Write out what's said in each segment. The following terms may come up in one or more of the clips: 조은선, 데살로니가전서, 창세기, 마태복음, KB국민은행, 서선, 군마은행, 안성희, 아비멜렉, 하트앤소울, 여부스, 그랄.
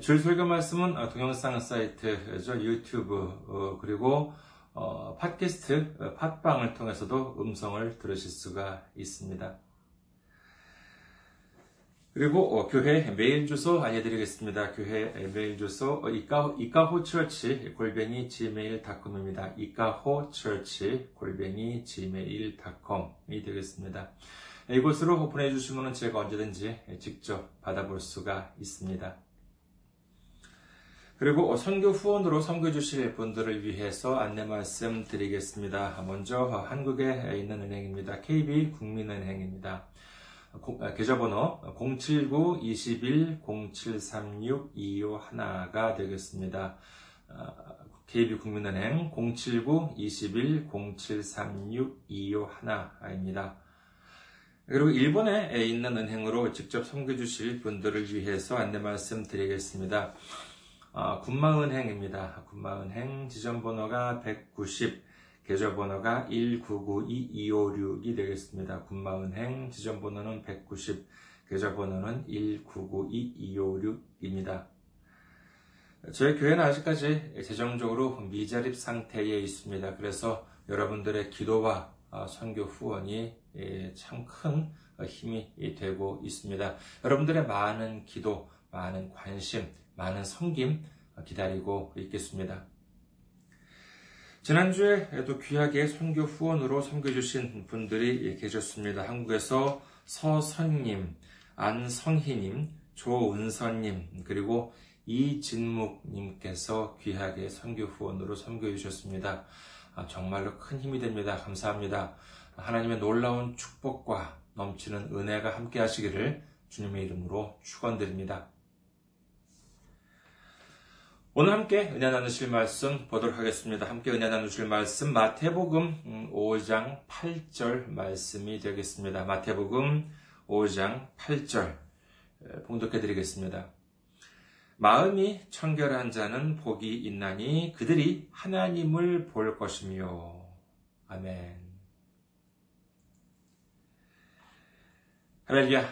주일 설교 말씀은 동영상 사이트죠. 유튜브 그리고 팟캐스트 팟빵을 통해서도 음성을 들으실 수가 있습니다. 그리고 교회 메일 주소 알려드리겠습니다. 교회 메일 주소 ikahochurch@gmail.com입니다. ikahochurch@gmail.com이 되겠습니다. 이곳으로 보내주시면 제가 언제든지 직접 받아볼 수가 있습니다. 그리고 선교 후원으로 선교 주실 분들을 위해서 안내 말씀 드리겠습니다. 먼저 한국에 있는 은행입니다. KB국민은행입니다. 계좌번호 079-21-0736-251가 되겠습니다. KB국민은행 079-21-0736-251입니다. 그리고 일본에 있는 은행으로 직접 선교 주실 분들을 위해서 안내 말씀 드리겠습니다. 군마은행입니다. 군마은행 지점번호가 190, 계좌번호가 1992256이 되겠습니다. 군마은행 지점번호는 190, 계좌번호는 1992256입니다. 저희 교회는 아직까지 재정적으로 미자립 상태에 있습니다. 그래서 여러분들의 기도와 선교 후원이 참 큰 힘이 되고 있습니다. 여러분들의 많은 기도, 많은 관심, 많은 섬김 기다리고 있겠습니다. 지난주에 또 귀하게 선교 후원으로 섬겨주신 분들이 계셨습니다. 한국에서 서선님, 안성희님, 조은선님, 그리고 이진묵님께서 귀하게 선교 후원으로 섬겨주셨습니다. 정말로 큰 힘이 됩니다. 감사합니다. 하나님의 놀라운 축복과 넘치는 은혜가 함께 하시기를 주님의 이름으로 축원드립니다. 오늘 함께 은혜 나누실 말씀 보도록 하겠습니다. 함께 은혜 나누실 말씀 마태복음 5장 8절 말씀이 되겠습니다. 마태복음 5장 8절 봉독해 드리겠습니다. 마음이 청결한 자는 복이 있나니 그들이 하나님을 볼 것이며. 아멘. 할렐루야,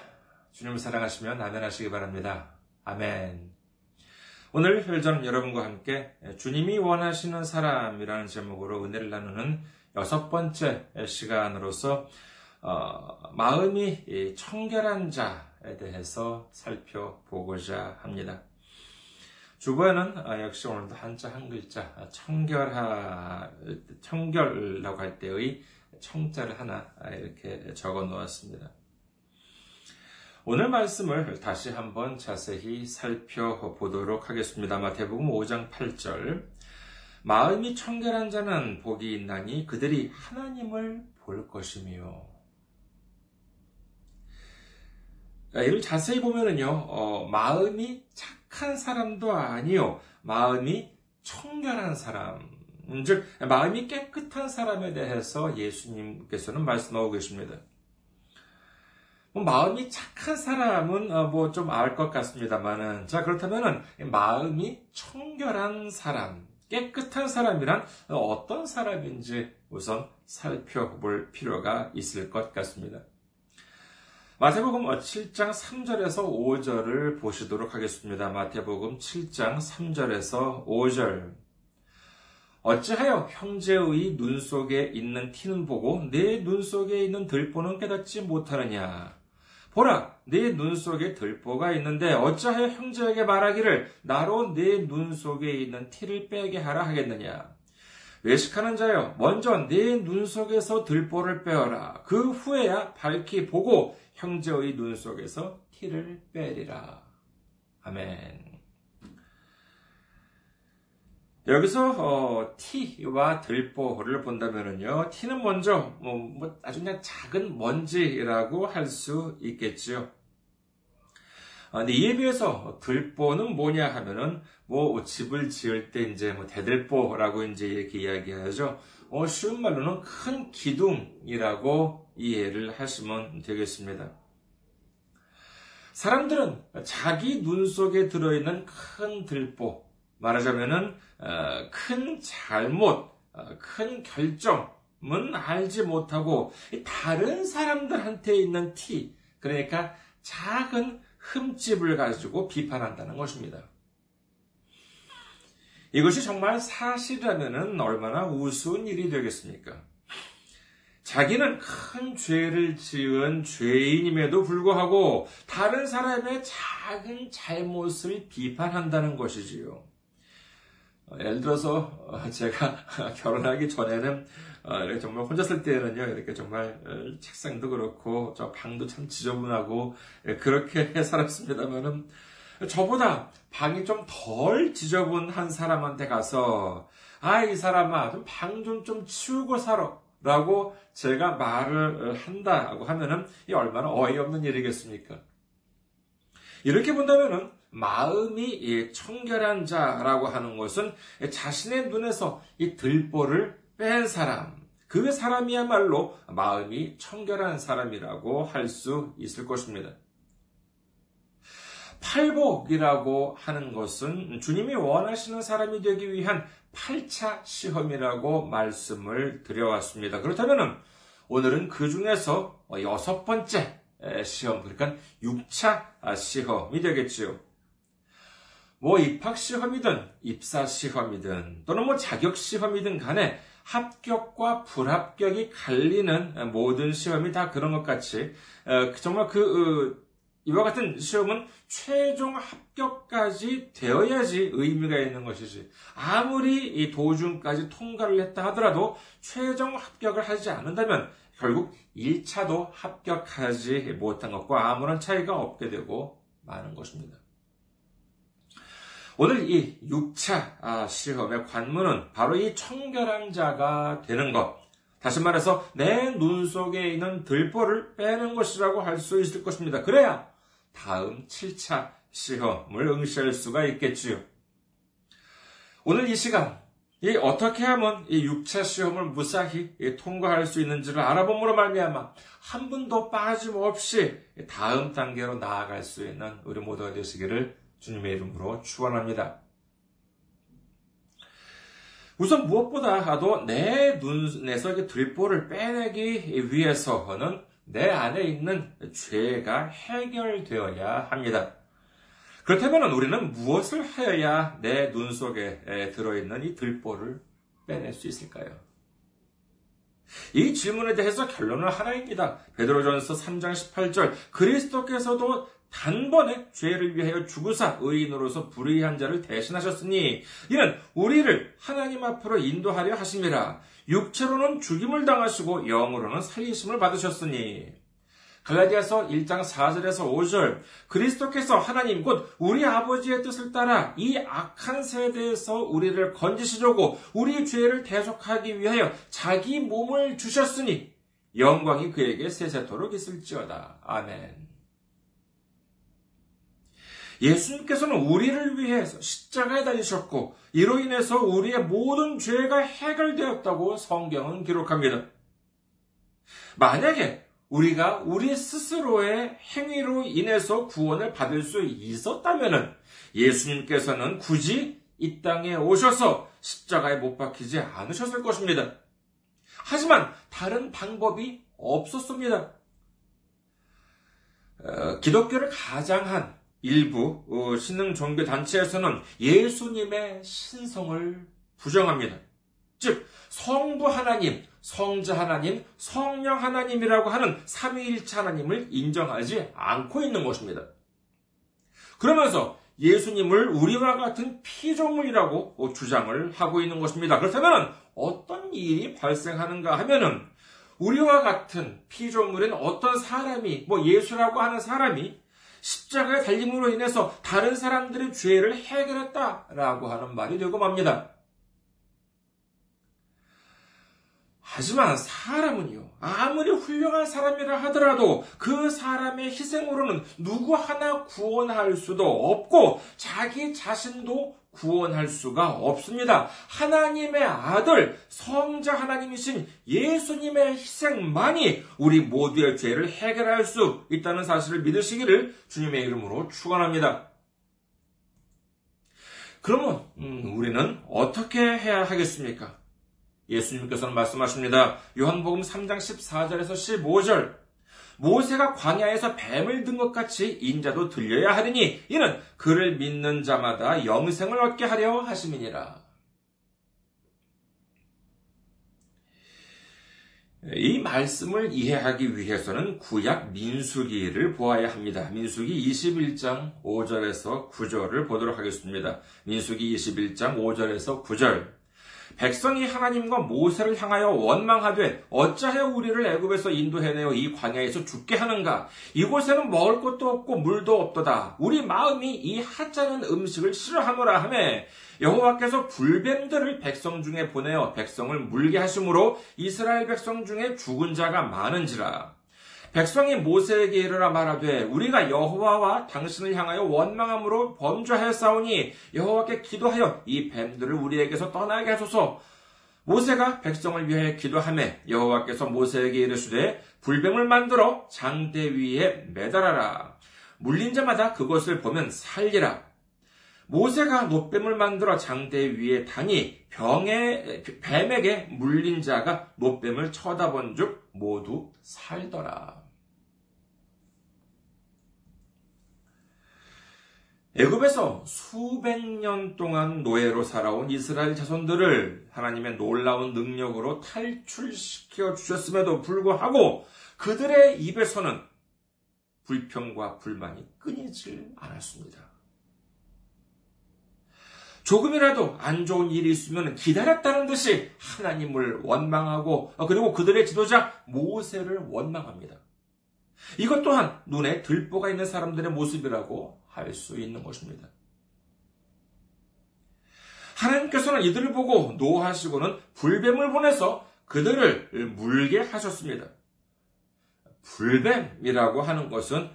주님을 사랑하시면 아멘 하시기 바랍니다. 아멘. 오늘 저는 여러분과 함께 주님이 원하시는 사람이라는 제목으로 은혜를 나누는 6번째 시간으로서 마음이 청결한 자에 대해서 살펴보고자 합니다. 주보에는 역시 오늘도 한자 한 글자 청결이라고 할 때의 청자를 하나 이렇게 적어 놓았습니다. 오늘 말씀을 다시 한번 자세히 살펴보도록 하겠습니다. 마태복음 5장 8절. 마음이 청결한 자는 복이 있나니 그들이 하나님을 볼 것이며. 이를 자세히 보면은요, 마음이 착한 사람도 아니요, 마음이 청결한 사람, 즉 마음이 깨끗한 사람에 대해서 예수님께서는 말씀하고 계십니다. 마음이 착한 사람은 뭐 좀 알 것 같습니다만은, 자, 그렇다면은 마음이 청결한 사람, 깨끗한 사람이란 어떤 사람인지 우선 살펴볼 필요가 있을 것 같습니다. 마태복음 7장 3절에서 5절을 보시도록 하겠습니다. 마태복음 7장 3절에서 5절. 어찌하여 형제의 눈 속에 있는 티는 보고 내 눈 속에 있는 들보는 깨닫지 못하느냐. 보라, 내 눈 속에 들보가 있는데 어찌하여 형제에게 말하기를 나로 내 눈 속에 있는 티를 빼게 하라 하겠느냐. 외식하는 자여, 먼저 내 눈 속에서 들보를 빼어라. 그 후에야 밝히 보고 형제의 눈 속에서 티를 빼리라. 아멘. 여기서 티와 들보를 본다면은요, 티는 먼저 뭐 아주 그냥 작은 먼지라고 할 수 있겠지요. 근데 이에 비해서 들보는 뭐냐 하면은 뭐 집을 지을 때 이제 뭐 대들보라고 이제 이렇게 이야기하죠. 쉬운 말로는 큰 기둥이라고 이해를 하시면 되겠습니다. 사람들은 자기 눈 속에 들어있는 큰 들보, 말하자면은 큰 잘못, 큰 결정은 알지 못하고 다른 사람들한테 있는 티, 그러니까 작은 흠집을 가지고 비판한다는 것입니다. 이것이 정말 사실이라면 얼마나 우스운 일이 되겠습니까? 자기는 큰 죄를 지은 죄인임에도 불구하고 다른 사람의 작은 잘못을 비판한다는 것이지요. 예를 들어서 제가 결혼하기 전에는 정말 혼자 살 때는요, 이렇게 정말 책상도 그렇고 저 방도 참 지저분하고 그렇게 살았습니다만은, 저보다 방이 좀 덜 지저분한 사람한테 가서 이 사람아 좀 방 좀 치우고 살아 라고 제가 말을 한다고 하면은 이 얼마나 어이없는 일이겠습니까? 이렇게 본다면은 마음이 청결한 자라고 하는 것은 자신의 눈에서 이 들보를 뺀 사람, 그 사람이야말로 마음이 청결한 사람이라고 할 수 있을 것입니다. 팔복이라고 하는 것은 주님이 원하시는 사람이 되기 위한 8차 시험이라고 말씀을 드려왔습니다. 그렇다면 오늘은 그 중에서 6번째 시험, 그러니까 6차 시험이 되겠지요. 뭐 입학시험이든 입사시험이든 또는 뭐 자격시험이든 간에 합격과 불합격이 갈리는 모든 시험이 다 그런 것 같이, 정말 이와 같은 시험은 최종 합격까지 되어야지 의미가 있는 것이지, 아무리 이 도중까지 통과를 했다 하더라도 최종 합격을 하지 않는다면 결국 1차도 합격하지 못한 것과 아무런 차이가 없게 되고 마는 것입니다. 오늘 이 6차 시험의 관문은 바로 이 청결한 자가 되는 것, 다시 말해서 내 눈 속에 있는 들보를 빼는 것이라고 할 수 있을 것입니다. 그래야 다음 7차 시험을 응시할 수가 있겠지요. 오늘 이 시간, 어떻게 하면 이 6차 시험을 무사히 통과할 수 있는지를 알아봄으로 말미암아 한 분도 빠짐없이 다음 단계로 나아갈 수 있는 우리 모두가 되시기를 주님의 이름으로 축원합니다. 우선 무엇보다도 내 눈에서 들보를 빼내기 위해서는 내 안에 있는 죄가 해결되어야 합니다. 그렇다면 우리는 무엇을 해야 내 눈 속에 들어있는 이 들보를 빼낼 수 있을까요? 이 질문에 대해서 결론은 하나입니다. 베드로전서 3장 18절, 그리스도께서도 단번에 죄를 위하여 죽으사 의인으로서 불의한 자를 대신하셨으니 이는 우리를 하나님 앞으로 인도하려 하심이라. 육체로는 죽임을 당하시고 영으로는 살리심을 받으셨으니. 갈라디아서 1장 4절에서 5절, 그리스도께서 하나님 곧 우리 아버지의 뜻을 따라 이 악한 세대에서 우리를 건지시려고 우리 죄를 대속하기 위하여 자기 몸을 주셨으니 영광이 그에게 세세토록 있을지어다. 아멘. 예수님께서는 우리를 위해서 십자가에 달리셨고 이로 인해서 우리의 모든 죄가 해결되었다고 성경은 기록합니다. 만약에 우리가 우리 스스로의 행위로 인해서 구원을 받을 수 있었다면 예수님께서는 굳이 이 땅에 오셔서 십자가에 못 박히지 않으셨을 것입니다. 하지만 다른 방법이 없었습니다. 기독교를 가장한 일부 신흥 종교 단체에서는 예수님의 신성을 부정합니다. 즉 성부 하나님, 성자 하나님, 성령 하나님이라고 하는 삼위일체 하나님을 인정하지 않고 있는 것입니다. 그러면서 예수님을 우리와 같은 피조물이라고 주장을 하고 있는 것입니다. 그렇다면 어떤 일이 발생하는가 하면은, 우리와 같은 피조물인 어떤 사람이, 뭐 예수라고 하는 사람이 십자가의 달림으로 인해서 다른 사람들의 죄를 해결했다라고 하는 말이 되고 맙니다. 하지만 사람은요, 아무리 훌륭한 사람이라 하더라도 그 사람의 희생으로는 누구 하나 구원할 수도 없고 자기 자신도 구원할 수가 없습니다. 하나님의 아들, 성자 하나님이신 예수님의 희생만이 우리 모두의 죄를 해결할 수 있다는 사실을 믿으시기를 주님의 이름으로 축원합니다. 그러면 우리는 어떻게 해야 하겠습니까? 예수님께서는 말씀하십니다. 요한복음 3장 14절에서 15절. 모세가 광야에서 뱀을 든 것 같이 인자도 들려야 하리니 이는 그를 믿는 자마다 영생을 얻게 하려 하심이니라. 이 말씀을 이해하기 위해서는 구약 민수기를 보아야 합니다. 민수기 21장 5절에서 9절을 보도록 하겠습니다. 민수기 21장 5절에서 9절. 백성이 하나님과 모세를 향하여 원망하되 어찌하여 우리를 애굽에서 인도해내어 이 광야에서 죽게 하는가? 이곳에는 먹을 것도 없고 물도 없도다. 우리 마음이 이 하찮은 음식을 싫어하노라 하매 여호와께서 불뱀들을 백성 중에 보내어 백성을 물게 하심으로 이스라엘 백성 중에 죽은 자가 많은지라. 백성이 모세에게 이르라 말하되 우리가 여호와와 당신을 향하여 원망함으로 범죄하였사오니 여호와께 기도하여 이 뱀들을 우리에게서 떠나게 하소서. 모세가 백성을 위하여 기도하매 여호와께서 모세에게 이르시되 불뱀을 만들어 장대 위에 매달아라. 물린 자마다 그것을 보면 살리라. 모세가 놋뱀을 만들어 장대 위에 다니 뱀에게 물린 자가 놋뱀을 쳐다본 즉 모두 살더라. 애굽에서 수백 년 동안 노예로 살아온 이스라엘 자손들을 하나님의 놀라운 능력으로 탈출시켜 주셨음에도 불구하고 그들의 입에서는 불평과 불만이 끊이질 않았습니다. 조금이라도 안 좋은 일이 있으면 기다렸다는 듯이 하나님을 원망하고 그리고 그들의 지도자 모세를 원망합니다. 이것 또한 눈에 들보가 있는 사람들의 모습이라고 할 수 있는 것입니다. 하나님께서는 이들을 보고 노하시고는 불뱀을 보내서 그들을 물게 하셨습니다. 불뱀이라고 하는 것은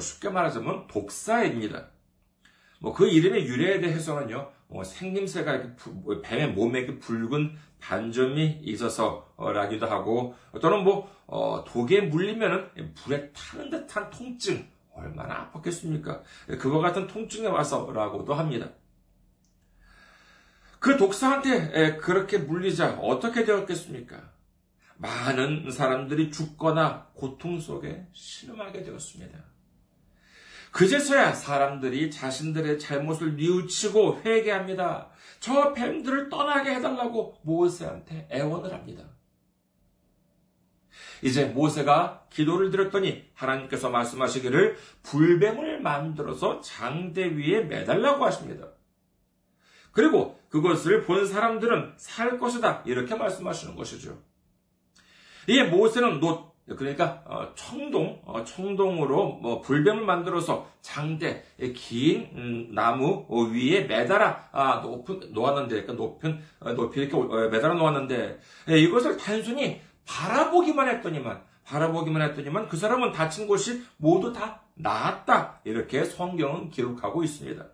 쉽게 말하자면 독사입니다. 그 이름의 유래에 대해서는요, 생김새가 이렇게 뱀의 몸에 이렇게 붉은 반점이 있어서라기도 하고, 또는 독에 물리면은 불에 타는 듯한 통증, 얼마나 아팠겠습니까? 그와 같은 통증에 와서라고도 합니다. 그 독사한테 그렇게 물리자 어떻게 되었겠습니까? 많은 사람들이 죽거나 고통 속에 신음하게 되었습니다. 그제서야 사람들이 자신들의 잘못을 뉘우치고 회개합니다. 저 뱀들을 떠나게 해달라고 모세한테 애원을 합니다. 이제 모세가 기도를 드렸더니 하나님께서 말씀하시기를 불뱀을 만들어서 장대 위에 매달라고 하십니다. 그리고 그것을 본 사람들은 살 것이다 이렇게 말씀하시는 것이죠. 이에 모세는 그러니까 청동으로 불뱀을 만들어서 장대 긴 나무 위에 매달아 놓았는데, 그러니까 높이 이렇게 매달아 놓았는데 이것을 단순히 바라보기만 했더니만 그 사람은 다친 곳이 모두 다 나았다 이렇게 성경은 기록하고 있습니다.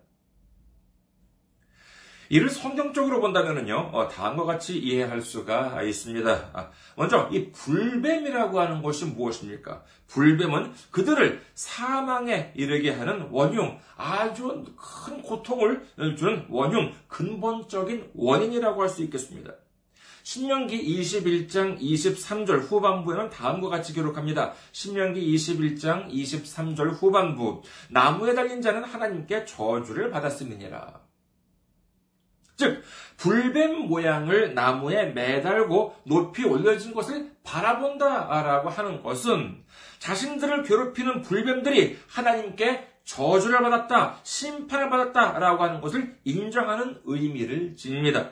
이를 성경적으로 본다면요, 다음과 같이 이해할 수가 있습니다. 먼저 이 불뱀이라고 하는 것이 무엇입니까? 불뱀은 그들을 사망에 이르게 하는 원흉, 아주 큰 고통을 주는 원흉, 근본적인 원인이라고 할 수 있겠습니다. 신명기 21장 23절 후반부에는 다음과 같이 기록합니다. 신명기 21장 23절 후반부, 나무에 달린 자는 하나님께 저주를 받았음이니라. 즉, 불뱀 모양을 나무에 매달고 높이 올려진 것을 바라본다라고 하는 것은 자신들을 괴롭히는 불뱀들이 하나님께 저주를 받았다, 심판을 받았다라고 하는 것을 인정하는 의미를 지닙니다.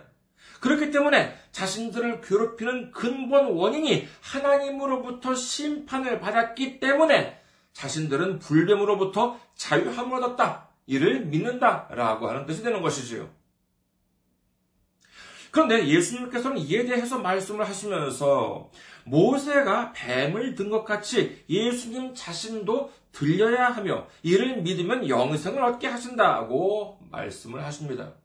그렇기 때문에 자신들을 괴롭히는 근본 원인이 하나님으로부터 심판을 받았기 때문에 자신들은 불뱀으로부터 자유함을 얻었다, 이를 믿는다라고 하는 뜻이 되는 것이지요. 그런데 예수님께서는 이에 대해서 말씀을 하시면서 모세가 뱀을 든 것 같이 예수님 자신도 들려야 하며 이를 믿으면 영생을 얻게 하신다고 말씀을 하십니다.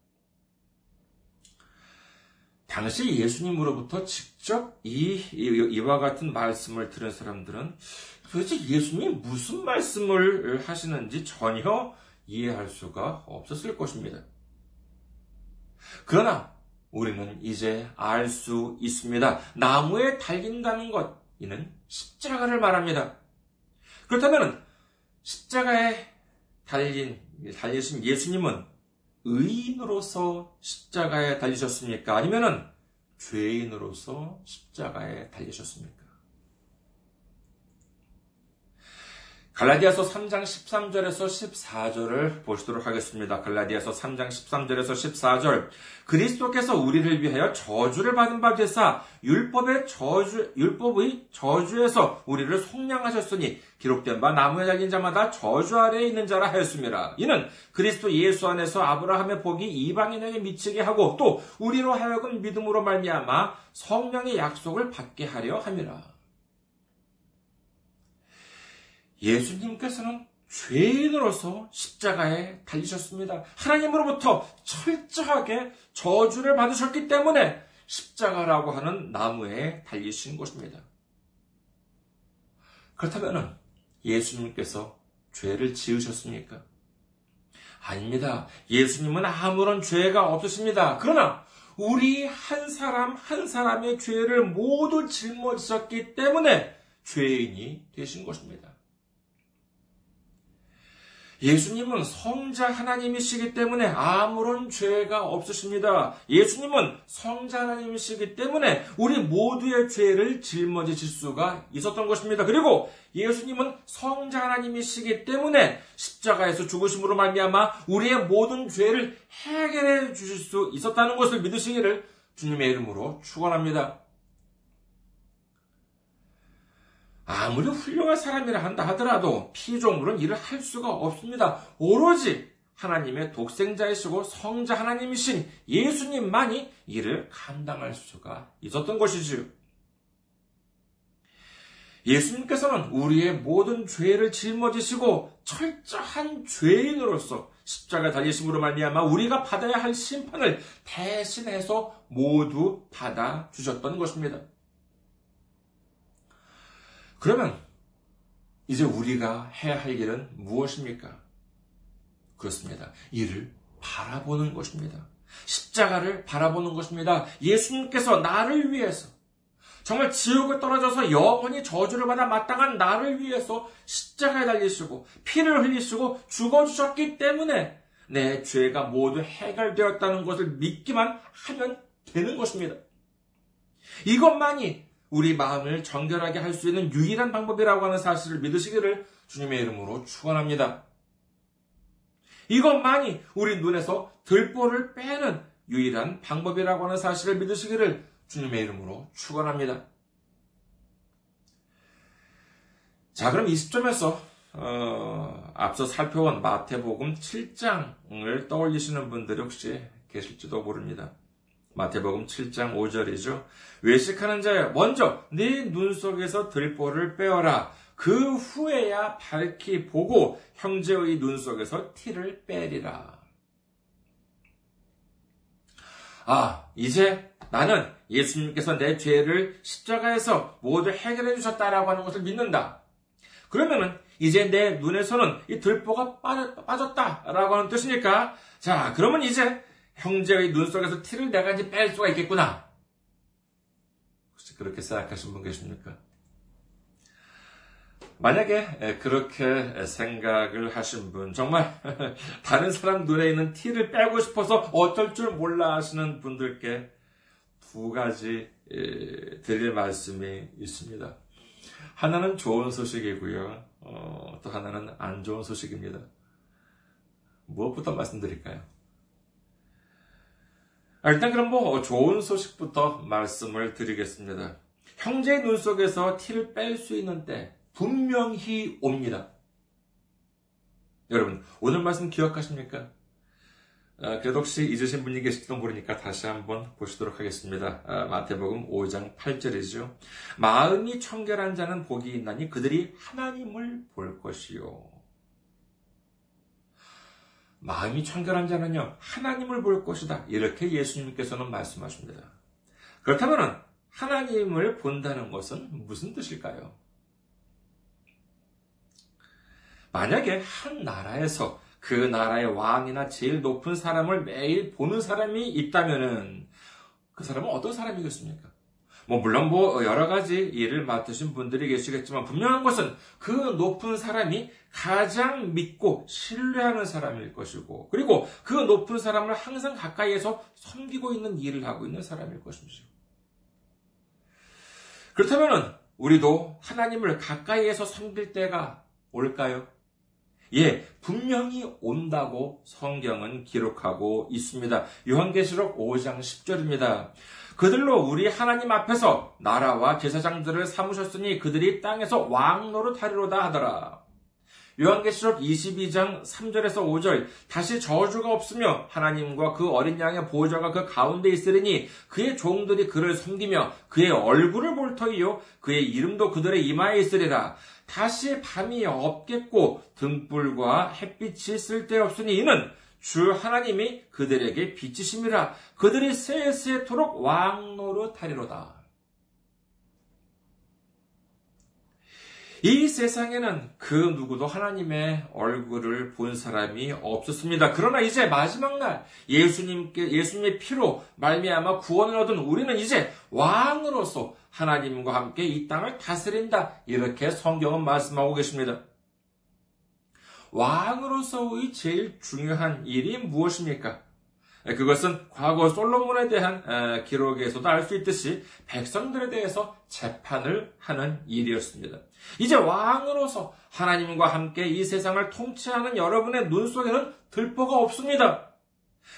당시 예수님으로부터 직접 이와 같은 말씀을 들은 사람들은 도대체 예수님이 무슨 말씀을 하시는지 전혀 이해할 수가 없었을 것입니다. 그러나 우리는 이제 알 수 있습니다. 나무에 달린다는 것, 이는 십자가를 말합니다. 그렇다면 십자가에 달리신 예수님은 의인으로서 십자가에 달리셨습니까? 아니면은 죄인으로서 십자가에 달리셨습니까? 갈라디아서 3장 13절에서 14절을 보시도록 하겠습니다. 갈라디아서 3장 13절에서 14절. 그리스도께서 우리를 위하여 저주를 받은 바 되사 율법의 저주에서 우리를 속량하셨으니 기록된 바 나무에 달린 자마다 저주 아래에 있는 자라 하였습니다. 이는 그리스도 예수 안에서 아브라함의 복이 이방인에게 미치게 하고 또 우리로 하여금 믿음으로 말미암아 성령의 약속을 받게 하려 함이라. 예수님께서는 죄인으로서 십자가에 달리셨습니다. 하나님으로부터 철저하게 저주를 받으셨기 때문에 십자가라고 하는 나무에 달리신 것입니다. 그렇다면 예수님께서 죄를 지으셨습니까? 아닙니다. 예수님은 아무런 죄가 없으십니다. 그러나 우리 한 사람 한 사람의 죄를 모두 짊어지셨기 때문에 죄인이 되신 것입니다. 예수님은 성자 하나님이시기 때문에 아무런 죄가 없으십니다. 예수님은 성자 하나님이시기 때문에 우리 모두의 죄를 짊어지실 수가 있었던 것입니다. 그리고 예수님은 성자 하나님이시기 때문에 십자가에서 죽으심으로 말미암아 우리의 모든 죄를 해결해 주실 수 있었다는 것을 믿으시기를 주님의 이름으로 축원합니다. 아무리 훌륭한 사람이라 한다 하더라도 피조물은 일을 할 수가 없습니다. 오로지 하나님의 독생자이시고 성자 하나님이신 예수님만이 일을 감당할 수가 있었던 것이지요. 예수님께서는 우리의 모든 죄를 짊어지시고 철저한 죄인으로서 십자가 달리심으로 말미암아 우리가 받아야 할 심판을 대신해서 모두 받아주셨던 것입니다. 그러면 이제 우리가 해야 할 일은 무엇입니까? 그렇습니다. 이를 바라보는 것입니다. 십자가를 바라보는 것입니다. 예수님께서 나를 위해서 정말 지옥에 떨어져서 영원히 저주를 받아 마땅한 나를 위해서 십자가에 달리시고 피를 흘리시고 죽어주셨기 때문에 내 죄가 모두 해결되었다는 것을 믿기만 하면 되는 것입니다. 이것만이 우리 마음을 정결하게 할 수 있는 유일한 방법이라고 하는 사실을 믿으시기를 주님의 이름으로 축원합니다. 이것만이 우리 눈에서 들보를 빼는 유일한 방법이라고 하는 사실을 믿으시기를 주님의 이름으로 축원합니다. 자, 그럼 20점에서 앞서 살펴본 마태복음 7장을 떠올리시는 분들이 혹시 계실지도 모릅니다. 마태복음 7장 5절이죠. 외식하는 자여 먼저 네 눈 속에서 들보를 빼어라. 그 후에야 밝히 보고 형제의 눈 속에서 티를 빼리라. 아, 이제 나는 예수님께서 내 죄를 십자가에서 모두 해결해 주셨다라고 하는 것을 믿는다. 그러면은 이제 내 눈에서는 이 들보가 빠졌다라고 하는 뜻이니까, 자, 그러면 이제 형제의 눈 속에서 티를 내가 이제 뺄 수가 있겠구나. 혹시 그렇게 생각하신 분 계십니까? 만약에 그렇게 생각을 하신 분, 정말 다른 사람 눈에 있는 티를 빼고 싶어서 어쩔 줄 몰라 하시는 분들께 두 가지 드릴 말씀이 있습니다. 하나는 좋은 소식이고요. 또 하나는 안 좋은 소식입니다. 무엇부터 말씀드릴까요? 일단 그럼 좋은 소식부터 말씀을 드리겠습니다. 형제의 눈 속에서 티를 뺄 수 있는 때 분명히 옵니다. 여러분, 오늘 말씀 기억하십니까? 그래도 혹시 잊으신 분이 계실지도 모르니까 다시 한번 보시도록 하겠습니다. 마태복음 5장 8절이죠. 마음이 청결한 자는 복이 있나니 그들이 하나님을 볼 것이요. 마음이 청결한 자는요, 하나님을 볼 것이다. 이렇게 예수님께서는 말씀하십니다. 그렇다면 하나님을 본다는 것은 무슨 뜻일까요? 만약에 한 나라에서 그 나라의 왕이나 제일 높은 사람을 매일 보는 사람이 있다면은 그 사람은 어떤 사람이겠습니까? 물론 여러 가지 일을 맡으신 분들이 계시겠지만 분명한 것은 그 높은 사람이 가장 믿고 신뢰하는 사람일 것이고, 그리고 그 높은 사람을 항상 가까이에서 섬기고 있는 일을 하고 있는 사람일 것이죠. 그렇다면은 우리도 하나님을 가까이에서 섬길 때가 올까요? 예, 분명히 온다고 성경은 기록하고 있습니다. 요한계시록 5장 10절입니다. 그들로 우리 하나님 앞에서 나라와 제사장들을 삼으셨으니 그들이 땅에서 왕노릇하리로다 하더라. 요한계시록 22장 3절에서 5절, 다시 저주가 없으며 하나님과 그 어린 양의 보호자가 그 가운데 있으리니 그의 종들이 그를 섬기며 그의 얼굴을 볼 터이요 그의 이름도 그들의 이마에 있으리라. 다시 밤이 없겠고 등불과 햇빛이 쓸데없으니 이는 주 하나님이 그들에게 빛이심이라. 그들이 세세토록 왕노릇하리로다. 이 세상에는 그 누구도 하나님의 얼굴을 본 사람이 없었습니다. 그러나 이제 마지막 날 예수님의 피로 말미암아 구원을 얻은 우리는 이제 왕으로서 하나님과 함께 이 땅을 다스린다. 이렇게 성경은 말씀하고 계십니다. 왕으로서의 제일 중요한 일이 무엇입니까? 그것은 과거 솔로몬에 대한 기록에서도 알 수 있듯이 백성들에 대해서 재판을 하는 일이었습니다. 이제 왕으로서 하나님과 함께 이 세상을 통치하는 여러분의 눈 속에는 들보가 없습니다.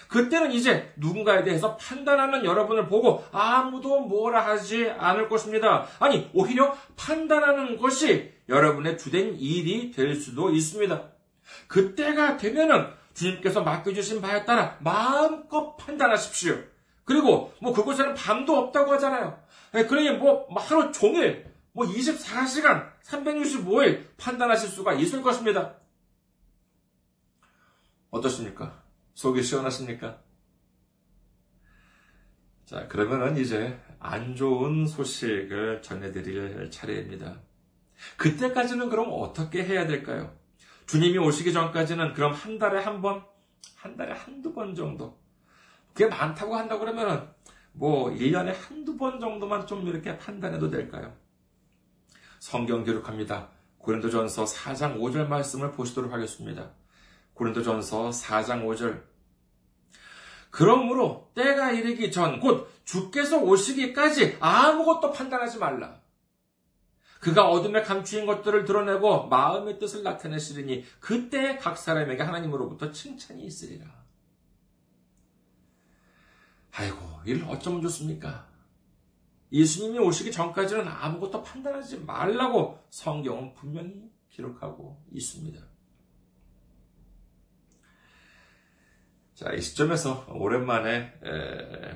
그때는 이제 누군가에 대해서 판단하는 여러분을 보고 아무도 뭐라 하지 않을 것입니다. 아니, 오히려 판단하는 것이 여러분의 주된 일이 될 수도 있습니다. 그때가 되면은 주님께서 맡겨주신 바에 따라 마음껏 판단하십시오. 그리고 그곳에는 밤도 없다고 하잖아요. 그러니 하루 종일 24시간 365일 판단하실 수가 있을 것입니다. 어떠십니까? 속이 시원하십니까? 자, 그러면은 이제 안 좋은 소식을 전해드릴 차례입니다. 그때까지는 그럼 어떻게 해야 될까요? 주님이 오시기 전까지는 그럼 한 달에 한 번, 한 달에 한두 번 정도. 그게 많다고 한다고 그러면은 1년에 한두 번 정도만 좀 이렇게 판단해도 될까요? 성경 기록합니다. 고린도전서 4장 5절 말씀을 보시도록 하겠습니다. 고린도전서 4장 5절. 그러므로 때가 이르기 전 곧 주께서 오시기까지 아무것도 판단하지 말라. 그가 어둠에 감추인 것들을 드러내고 마음의 뜻을 나타내시리니 그때 각 사람에게 하나님으로부터 칭찬이 있으리라. 아이고, 이를 어쩌면 좋습니까? 예수님이 오시기 전까지는 아무것도 판단하지 말라고 성경은 분명히 기록하고 있습니다. 자, 이 시점에서 오랜만에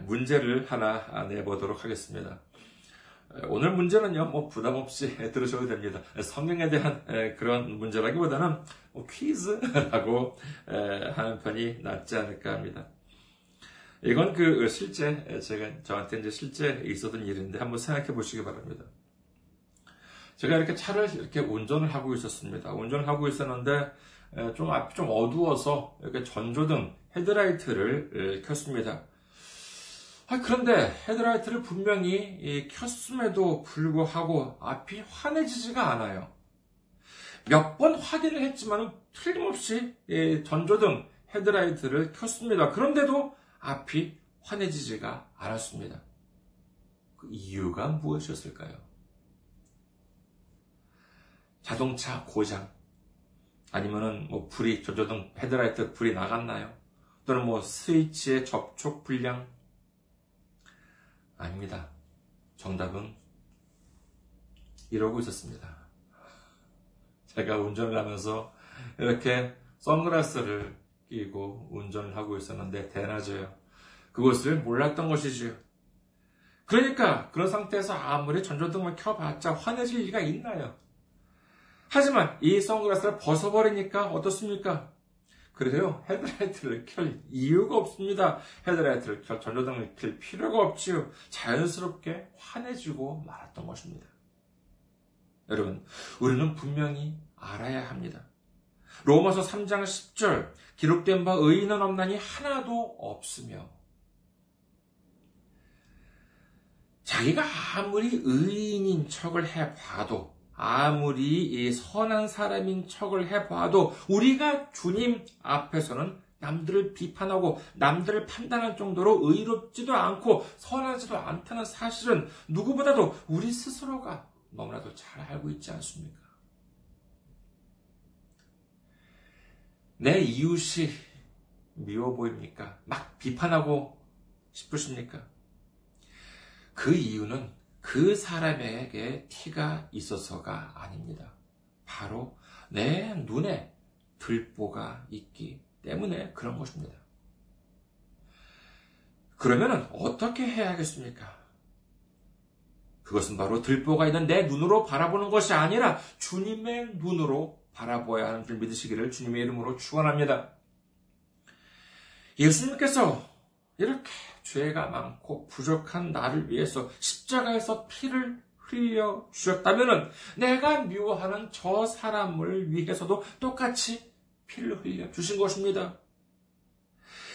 문제를 하나 내보도록 하겠습니다. 오늘 문제는요, 부담 없이 들으셔도 됩니다. 성경에 대한 그런 문제라기보다는 퀴즈라고 하는 편이 낫지 않을까 합니다. 이건 실제, 저한테 실제 있었던 일인데 한번 생각해 보시기 바랍니다. 제가 이렇게 차를 이렇게 운전을 하고 있었습니다. 운전을 하고 있었는데, 좀 앞이 좀 어두워서 이렇게 전조등, 헤드라이트를 켰습니다. 그런데 헤드라이트를 분명히 켰음에도 불구하고 앞이 환해지지가 않아요. 몇 번 확인을 했지만 틀림없이 전조등 헤드라이트를 켰습니다. 그런데도 앞이 환해지지가 않았습니다. 그 이유가 무엇이었을까요? 자동차 고장, 아니면은 불이, 전조등 헤드라이트 불이 나갔나요? 또는 스위치의 접촉 불량? 아닙니다. 정답은 이러고 있었습니다. 제가 운전을 하면서 이렇게 선글라스를 끼고 운전을 하고 있었는데 대낮에요. 그것을 몰랐던 것이지요. 그러니까 그런 상태에서 아무리 전조등을 켜봤자 환해질 리가 있나요? 하지만 이 선글라스를 벗어버리니까 어떻습니까? 그래서요, 헤드라이트를 켤 이유가 없습니다. 헤드라이트를 켤 전조등을 켤 필요가 없지요. 자연스럽게 환해지고 말았던 것입니다. 여러분, 우리는 분명히 알아야 합니다. 로마서 3장 10절, 기록된 바 의인은 없나니 하나도 없으며. 자기가 아무리 의인인 척을 해봐도, 아무리 이 선한 사람인 척을 해봐도 우리가 주님 앞에서는 남들을 비판하고 남들을 판단할 정도로 의롭지도 않고 선하지도 않다는 사실은 누구보다도 우리 스스로가 너무나도 잘 알고 있지 않습니까? 내 이웃이 미워 보입니까? 막 비판하고 싶으십니까? 그 이유는 그 사람에게 티가 있어서가 아닙니다. 바로 내 눈에 들보가 있기 때문에 그런 것입니다. 그러면 어떻게 해야 하겠습니까? 그것은 바로 들보가 있는 내 눈으로 바라보는 것이 아니라 주님의 눈으로 바라보아야 하는 줄 믿으시기를 주님의 이름으로 축원합니다. 예수님께서 이렇게 죄가 많고 부족한 나를 위해서 십자가에서 피를 흘려주셨다면 내가 미워하는 저 사람을 위해서도 똑같이 피를 흘려주신 것입니다.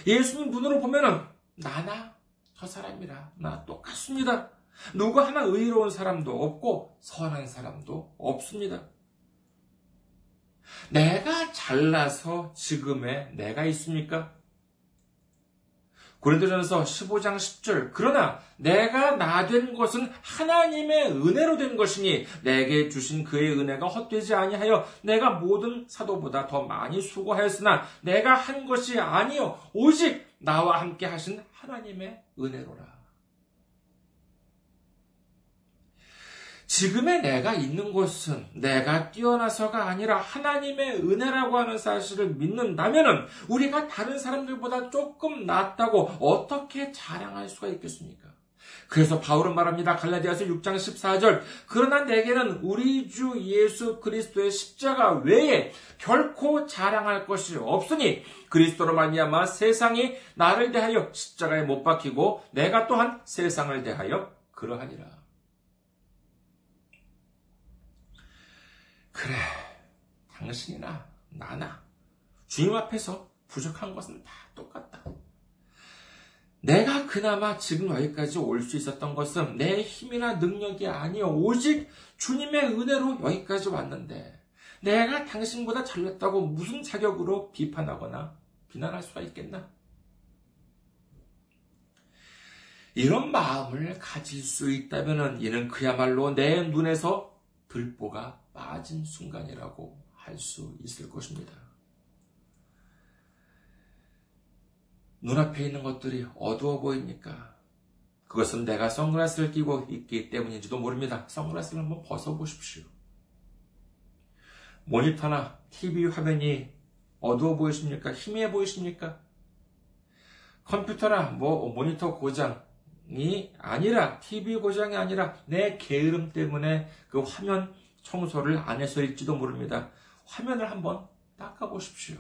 예수님 눈으로 보면 나나 저 사람이라 나 똑같습니다. 누구 하나 의로운 사람도 없고 선한 사람도 없습니다. 내가 잘나서 지금의 내가 있습니까? 고린도전서 15장 10절, 그러나 내가 나 된 것은 하나님의 은혜로 된 것이니 내게 주신 그의 은혜가 헛되지 아니하여 내가 모든 사도보다 더 많이 수고하였으나 내가 한 것이 아니요 오직 나와 함께 하신 하나님의 은혜로라. 지금의 내가 있는 곳은 내가 뛰어나서가 아니라 하나님의 은혜라고 하는 사실을 믿는다면 우리가 다른 사람들보다 조금 낫다고 어떻게 자랑할 수가 있겠습니까? 그래서 바울은 말합니다. 갈라디아서 6장 14절, 그러나 내게는 우리 주 예수 그리스도의 십자가 외에 결코 자랑할 것이 없으니 그리스도로 말미암아 세상이 나를 대하여 십자가에 못 박히고 내가 또한 세상을 대하여 그러하니라. 그래, 당신이나 나나 주님 앞에서 부족한 것은 다 똑같다. 내가 그나마 지금 여기까지 올 수 있었던 것은 내 힘이나 능력이 아니오 오직 주님의 은혜로 여기까지 왔는데 내가 당신보다 잘났다고 무슨 자격으로 비판하거나 비난할 수가 있겠나? 이런 마음을 가질 수 있다면 이는 그야말로 내 눈에서 들보가 맞은 순간이라고 할 수 있을 것입니다. 눈앞에 있는 것들이 어두워 보입니까? 그것은 내가 선글라스를 끼고 있기 때문인지도 모릅니다. 선글라스를 한번 벗어보십시오. 모니터나 TV 화면이 어두워 보이십니까? 희미해 보이십니까? 컴퓨터나 모니터 고장, 이 아니라 TV 고장이 아니라 내 게으름 때문에 그 화면 청소를 안 해서일지도 모릅니다. 화면을 한번 닦아보십시오.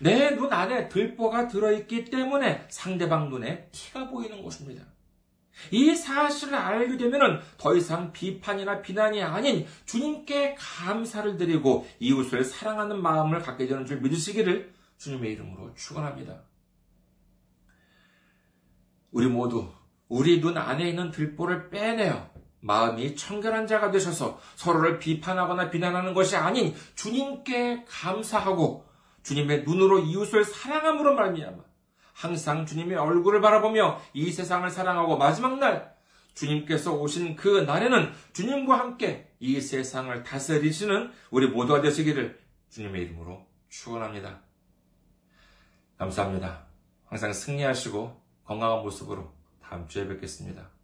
내 눈 안에 들보가 들어있기 때문에 상대방 눈에 티가 보이는 것입니다. 이 사실을 알게 되면 더 이상 비판이나 비난이 아닌 주님께 감사를 드리고 이웃을 사랑하는 마음을 갖게 되는 줄 믿으시기를 주님의 이름으로 축원합니다. 우리 모두 우리 눈 안에 있는 들보를 빼내어 마음이 청결한 자가 되셔서 서로를 비판하거나 비난하는 것이 아닌 주님께 감사하고 주님의 눈으로 이웃을 사랑함으로 말미암아 항상 주님의 얼굴을 바라보며 이 세상을 사랑하고 마지막 날 주님께서 오신 그 날에는 주님과 함께 이 세상을 다스리시는 우리 모두가 되시기를 주님의 이름으로 축원합니다. 감사합니다. 항상 승리하시고 건강한 모습으로 다음 주에 뵙겠습니다.